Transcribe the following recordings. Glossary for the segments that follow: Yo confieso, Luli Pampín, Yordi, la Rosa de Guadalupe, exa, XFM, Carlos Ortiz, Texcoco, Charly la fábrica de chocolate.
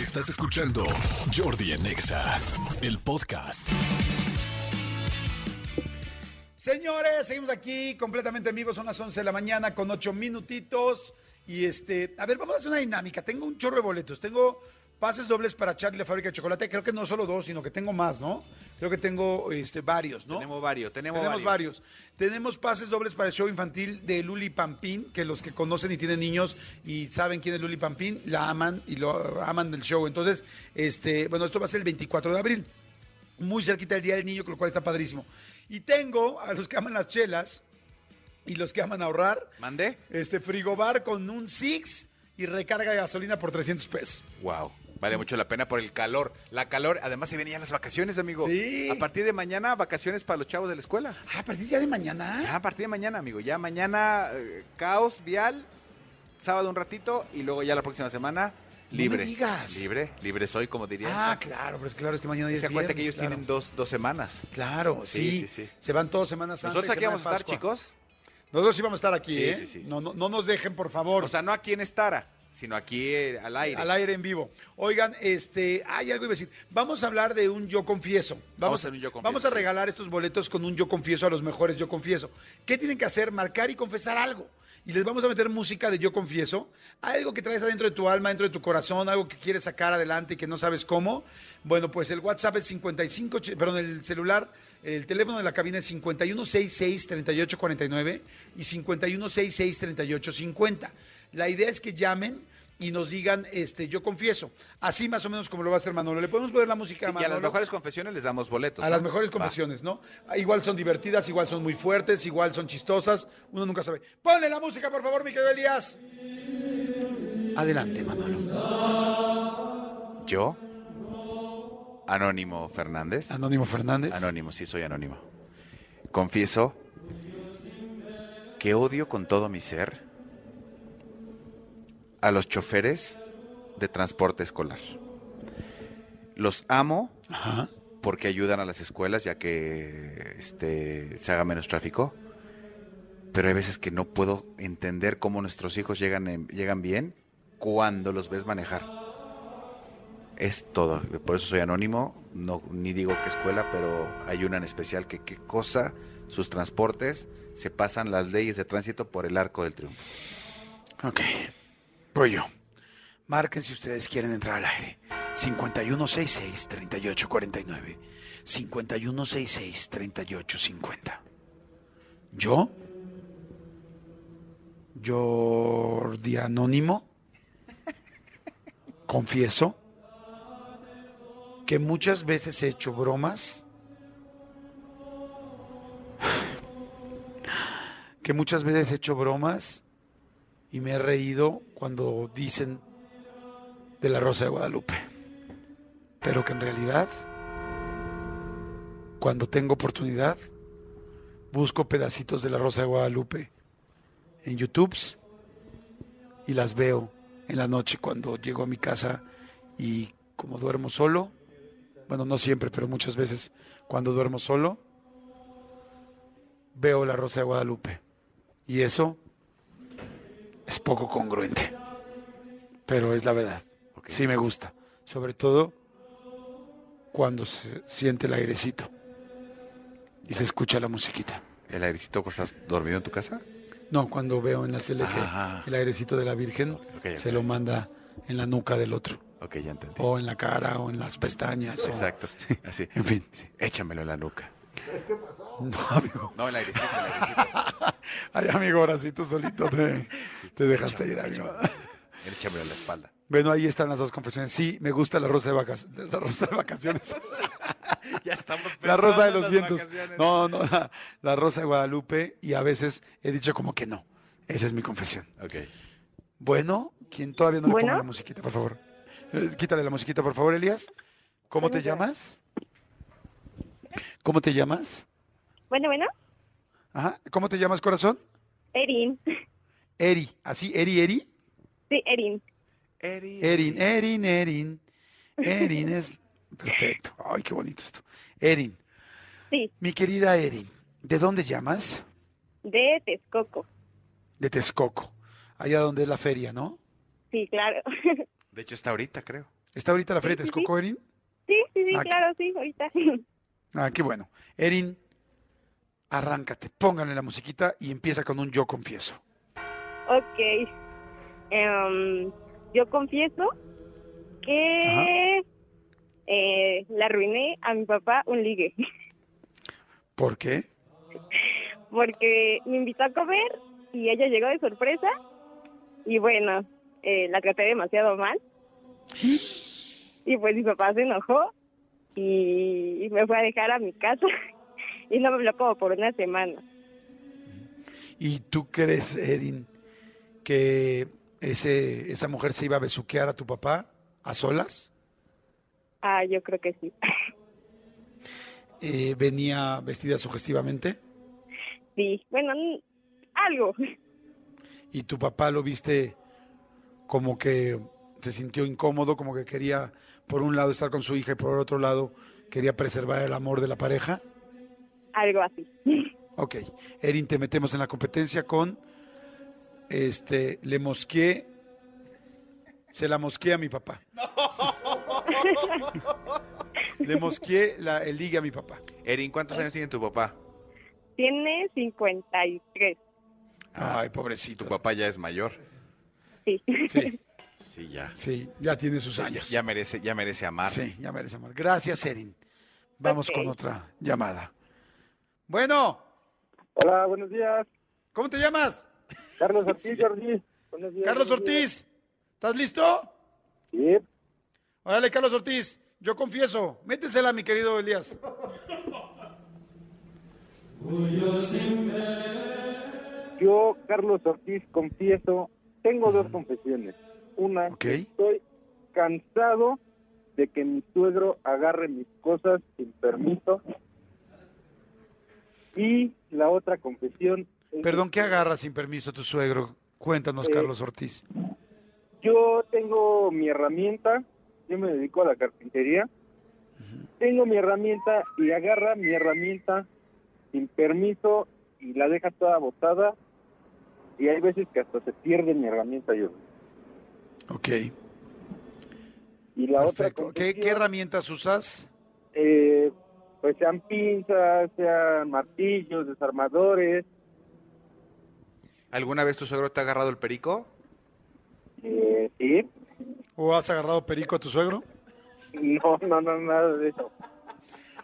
Estás escuchando Yordi en Exa, el podcast. Señores, seguimos aquí completamente en vivo. Son las 11 de la mañana con 8 minutitos. Y a ver, vamos a hacer una dinámica. Tengo un chorro de boletos. Tengo pases dobles para Charly la fábrica de chocolate. Creo que no solo dos, sino que tengo más, ¿no? Creo que tengo varios, ¿no? Tenemos varios. Tenemos pases dobles para el show infantil de Luli Pampín, que los que conocen y tienen niños y saben quién es Luli Pampín, la aman y lo aman del show. Entonces, bueno, esto va a ser el 24 de abril. Muy cerquita del Día del Niño, con lo cual está padrísimo. Y tengo a los que aman las chelas y los que aman ahorrar. ¿Mandé? Frigobar con un Six y recarga de gasolina por $300. Wow. Vale mucho la pena por el calor. La calor, además se vienen ya las vacaciones, amigo. Sí. A partir de mañana, vacaciones para los chavos de la escuela. Ah, ¿a partir ya de mañana? Ya, a partir de mañana, amigo. Ya mañana, caos vial, sábado un ratito y luego ya la próxima semana, libre. No me digas. Libre soy, como dirían. Ah, claro, pero es que mañana ya es viernes. Se acuerda que ellos tienen dos semanas. Claro, sí. Se van todas semanas antes. Nosotros aquí vamos a estar, chicos. Nosotros íbamos a estar aquí, ¿eh? Sí. No nos dejen, por favor. O sea, no aquí en Estara, sino aquí al aire. Al aire en vivo. Oigan, hay algo que decir. Vamos a hablar de un Yo Confieso. Vamos a regalar estos boletos con un Yo Confieso a los mejores Yo Confieso. ¿Qué tienen que hacer? Marcar y confesar algo. Y les vamos a meter música de Yo Confieso. Algo que traes adentro de tu alma, dentro de tu corazón, algo que quieres sacar adelante y que no sabes cómo. Bueno, pues el WhatsApp es el celular. El teléfono de la cabina es 5166-3849 y 5166-3850. La idea es que llamen y nos digan, yo confieso. Así más o menos como lo va a hacer Manolo. Le podemos poner la música a Manolo. Y a las mejores confesiones les damos boletos. A las mejores confesiones, ¿no? Igual son divertidas, igual son muy fuertes, igual son chistosas. Uno nunca sabe. Ponle la música, por favor, mi querido Elías. Adelante, Manolo. ¿Yo? Anónimo Fernández. ¿Anónimo Fernández? Anónimo, sí, soy anónimo. Confieso que odio con todo mi ser a los choferes de transporte escolar. Los amo porque ayudan a las escuelas, ya que se haga menos tráfico, pero hay veces que no puedo entender cómo nuestros hijos llegan bien cuando los ves manejar. Es todo, por eso soy anónimo, no, ni digo qué escuela, pero hay una en especial que qué cosa, sus transportes, se pasan las leyes de tránsito por el arco del triunfo. Ok, voy yo. Marquen si ustedes quieren entrar al aire. 5166-3849, 5166-3850. ¿Yo? Yordi anónimo. Confieso que muchas veces he hecho bromas, y me he reído cuando dicen de la Rosa de Guadalupe, pero que en realidad, cuando tengo oportunidad, busco pedacitos de la Rosa de Guadalupe en YouTube y las veo en la noche cuando llego a mi casa y como duermo solo. Bueno, no siempre, pero muchas veces cuando duermo solo, veo la Rosa de Guadalupe. Y eso es poco congruente, pero es la verdad. Okay. Sí me gusta, sobre todo cuando se siente el airecito y se escucha la musiquita. ¿El airecito cuando estás dormido en tu casa? No, cuando veo en la tele que el airecito de la Virgen se lo manda en la nuca del otro. Ok, ya entendí. O en la cara, o en las pestañas. Exacto, así. En fin, sí. Échamelo en la nuca. ¿Qué pasó? No, amigo. No, el airecito, Ay, amigo, ahora sí tú solito te dejaste ir, amigo. Échamelo en la espalda. Bueno, ahí están las dos confesiones. Sí, me gusta la Rosa de Vacaciones. Ya estamos pensando. La Rosa de los Vientos. Vacaciones. No, la Rosa de Guadalupe. Y a veces he dicho como que no. Esa es mi confesión. Ok. Bueno, quien todavía no le ponga la musiquita, por favor. Quítale la musiquita, por favor, Elías. ¿Cómo te llamas? ¿Cómo te llamas? Bueno. Ajá. ¿Cómo te llamas, corazón? Erin. Eri. ¿Así? ¿Eri? Sí, Erin. Erin. Erin es... Perfecto. Ay, qué bonito esto. Erin. Sí. Mi querida Erin, ¿de dónde llamas? De Texcoco. De Texcoco. Allá donde es la feria, ¿no? Sí, claro. De hecho, está ahorita, creo. ¿Está ahorita la feria de Texcoco, Erin? Sí, claro, sí, ahorita. Ah, qué bueno. Erin, arráncate, pónganle la musiquita y empieza con un Yo confieso. Ok. Yo confieso que le arruiné a mi papá un ligue. ¿Por qué? Porque me invitó a comer y ella llegó de sorpresa y bueno, la traté demasiado mal. Y pues mi papá se enojó y me fue a dejar a mi casa y no me habló como por una semana. ¿Y tú crees, Erin, que esa mujer se iba a besuquear a tu papá a solas? Ah, yo creo que sí. ¿Venía vestida sugestivamente? Sí, bueno, algo. ¿Y tu papá lo viste como que se sintió incómodo, como que quería por un lado estar con su hija y por otro lado quería preservar el amor de la pareja? Algo así. Ok, Erin, te metemos en la competencia con le mosqueé, se la mosqueé a mi papá. No. Le mosqueé el ligue a mi papá. Erin, ¿cuántos años tiene tu papá? Tiene 53. Ay, pobrecito. Tu papá ya es mayor. Sí. Sí, ya. Sí, ya tiene sus años. Ya merece amar. Sí, ya merece amar. Gracias, Erin. Vamos con otra llamada. Bueno. Hola, buenos días. ¿Cómo te llamas? Carlos Ortiz, Yordi. Buenos días. Carlos Ortiz, ¿estás listo? Sí. Órale, Carlos Ortiz, yo confieso. Métesela, mi querido Elías. Yo, Carlos Ortiz, confieso. Tengo dos confesiones. Una, estoy cansado de que mi suegro agarre mis cosas sin permiso. Y la otra confesión... Perdón, ¿qué agarra sin permiso tu suegro? Cuéntanos, Carlos Ortiz. Yo tengo mi herramienta, yo me dedico a la carpintería. Tengo mi herramienta y agarra mi herramienta sin permiso y la deja toda botada. Y hay veces que hasta se pierde mi herramienta yo. Ok. Y la Perfecto. Otra confesión, ¿Qué herramientas usas? Pues sean pinzas, sean martillos, desarmadores. ¿Alguna vez tu suegro te ha agarrado el perico? Sí. ¿O has agarrado perico a tu suegro? No, nada de eso.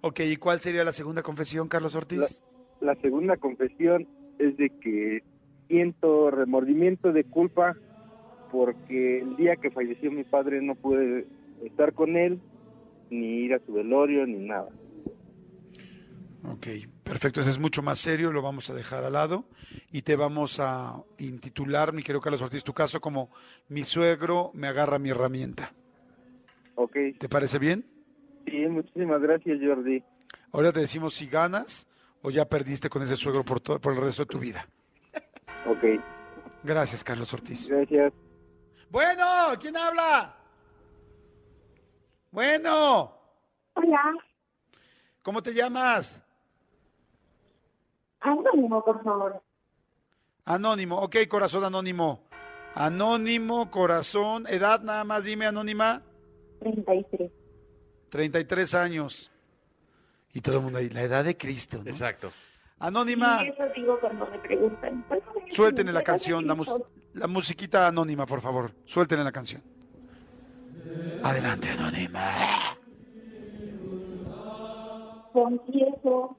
Ok, ¿y cuál sería la segunda confesión, Carlos Ortiz? La segunda confesión es de que siento remordimiento de culpa porque el día que falleció mi padre no pude estar con él, ni ir a su velorio, ni nada. Ok, perfecto, eso es mucho más serio, lo vamos a dejar al lado y te vamos a intitular, mi querido Carlos Ortiz, tu caso como Mi suegro me agarra mi herramienta. Ok. ¿Te parece bien? Sí, muchísimas gracias, Yordi. Ahora te decimos si ganas o ya perdiste con ese suegro por el resto de tu vida. Ok. Gracias, Carlos Ortiz. Gracias. Bueno, ¿quién habla? Bueno. Hola. ¿Cómo te llamas? Anónimo, por favor. Anónimo, ok, corazón anónimo. Anónimo, corazón, edad nada más, dime, anónima. 33. 33 años. Y todo el mundo ahí, la edad de Cristo, ¿no? Exacto. Anónima. Sí, eso digo cuando me preguntan. Suéltenle la canción, la musiquita anónima, por favor. Suéltenle la canción. Adelante, anónima. Confieso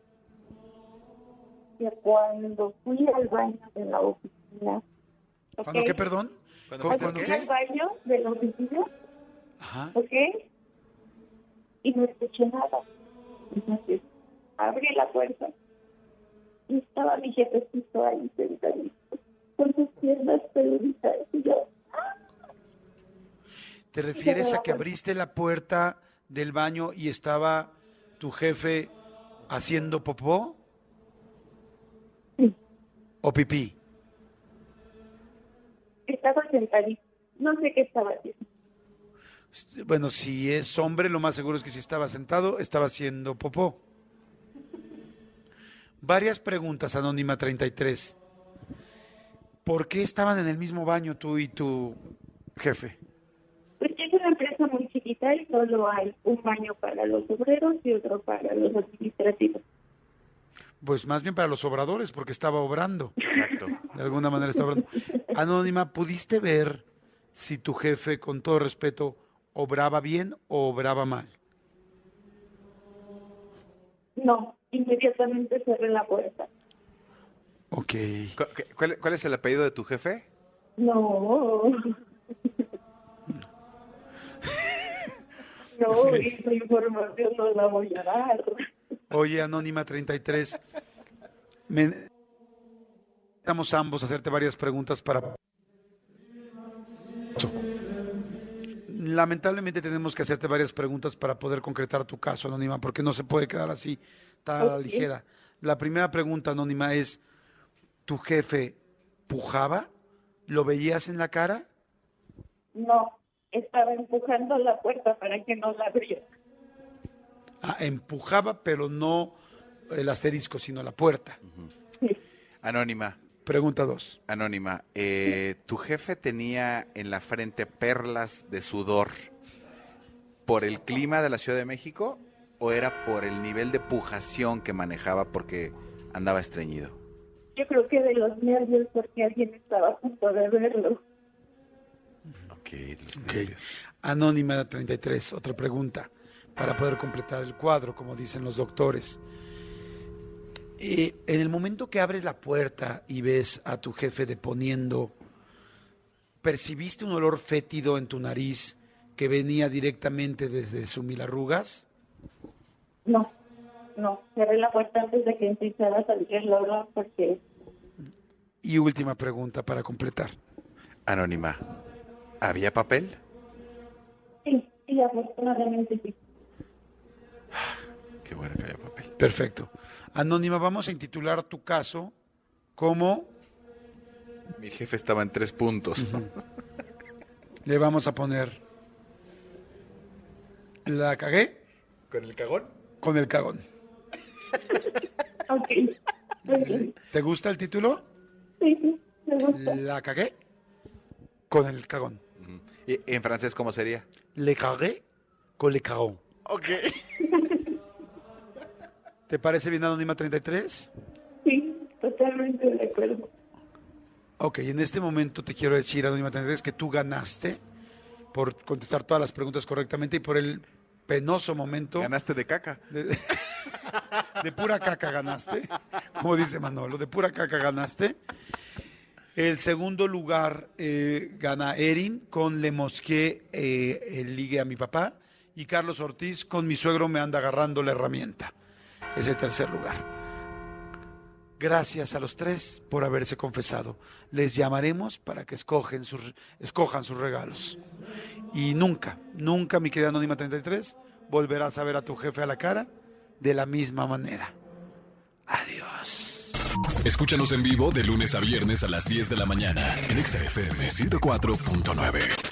que cuando fui al baño de la oficina. ¿Cuándo qué, perdón? ¿Cuándo fui al baño de la oficina? Ajá. ¿Ok? Y no escuché nada. Entonces, abrí la puerta. Y estaba mi jefecito ahí sentadito, con sus piernas peluditas. Y yo... ¡ah! ¿Te refieres a que abriste la puerta del baño y estaba tu jefe haciendo popó? Sí. ¿O pipí? Estaba sentadito. No sé qué estaba haciendo. Bueno, si es hombre, lo más seguro es que si estaba sentado, estaba haciendo popó. Varias preguntas, Anónima 33. ¿Por qué estaban en el mismo baño tú y tu jefe? Porque es una empresa muy chiquita. hospital solo hay un baño para los obreros y otro para los administrativos. Pues más bien para los obradores, porque estaba obrando. Exacto. De alguna manera estaba obrando. Anónima, ¿pudiste ver si tu jefe, con todo respeto, obraba bien o obraba mal? No, inmediatamente cerré la puerta. Ok. ¿Cuál es el apellido de tu jefe? No. No, esa información no la voy a dar. Oye, Anónima 33, estamos ambos a hacerte varias preguntas para... Lamentablemente tenemos que hacerte varias preguntas para poder concretar tu caso, Anónima, porque no se puede quedar así tan a la ligera. La primera pregunta, Anónima, es, ¿tu jefe pujaba? ¿Lo veías en la cara? No. Estaba empujando la puerta para que no la abriera. Ah, empujaba, pero no el asterisco, sino la puerta. Uh-huh. Sí. Anónima. Pregunta 2. Anónima, tu jefe tenía en la frente perlas de sudor. ¿Por el clima de la Ciudad de México o era por el nivel de pujación que manejaba porque andaba estreñido? Yo creo que de los nervios, porque alguien estaba a punto de verlo. Okay. Anónima 33, otra pregunta para poder completar el cuadro, como dicen los doctores. En el momento que abres la puerta y ves a tu jefe deponiendo, ¿percibiste un olor fétido en tu nariz que venía directamente desde su milarrugas? No, cerré la puerta antes de que empezara a salir el olor porque... Y última pregunta para completar. Anónima. ¿Había papel? Sí, afortunadamente sí. Qué bueno que haya papel. Perfecto. Anónima, vamos a intitular tu caso como... Mi jefe estaba en 3 puntos. Uh-huh. Le vamos a poner... ¿La cagué? ¿Con el cagón? Con el cagón. Okay. ¿Te gusta el título? Sí, me gusta. ¿La cagué? Con el cagón. ¿Y en francés cómo sería? Le cagué con le cagón. Ok. ¿Te parece bien, Anónima 33? Sí, totalmente de acuerdo. Ok, en este momento te quiero decir, Anónima 33, que tú ganaste por contestar todas las preguntas correctamente y por el penoso momento... Ganaste de caca. De pura caca ganaste, como dice Manolo, de pura caca ganaste. El segundo lugar gana Erin con Le Mosqué, el ligue a mi papá, y Carlos Ortiz con Mi suegro me anda agarrando la herramienta. Es el tercer lugar. Gracias a los tres por haberse confesado. Les llamaremos para que escojan sus regalos. Y nunca, mi querida Anónima 33, volverás a ver a tu jefe a la cara de la misma manera. Adiós. Escúchanos en vivo de lunes a viernes a las 10 de la mañana en XFM 104.9.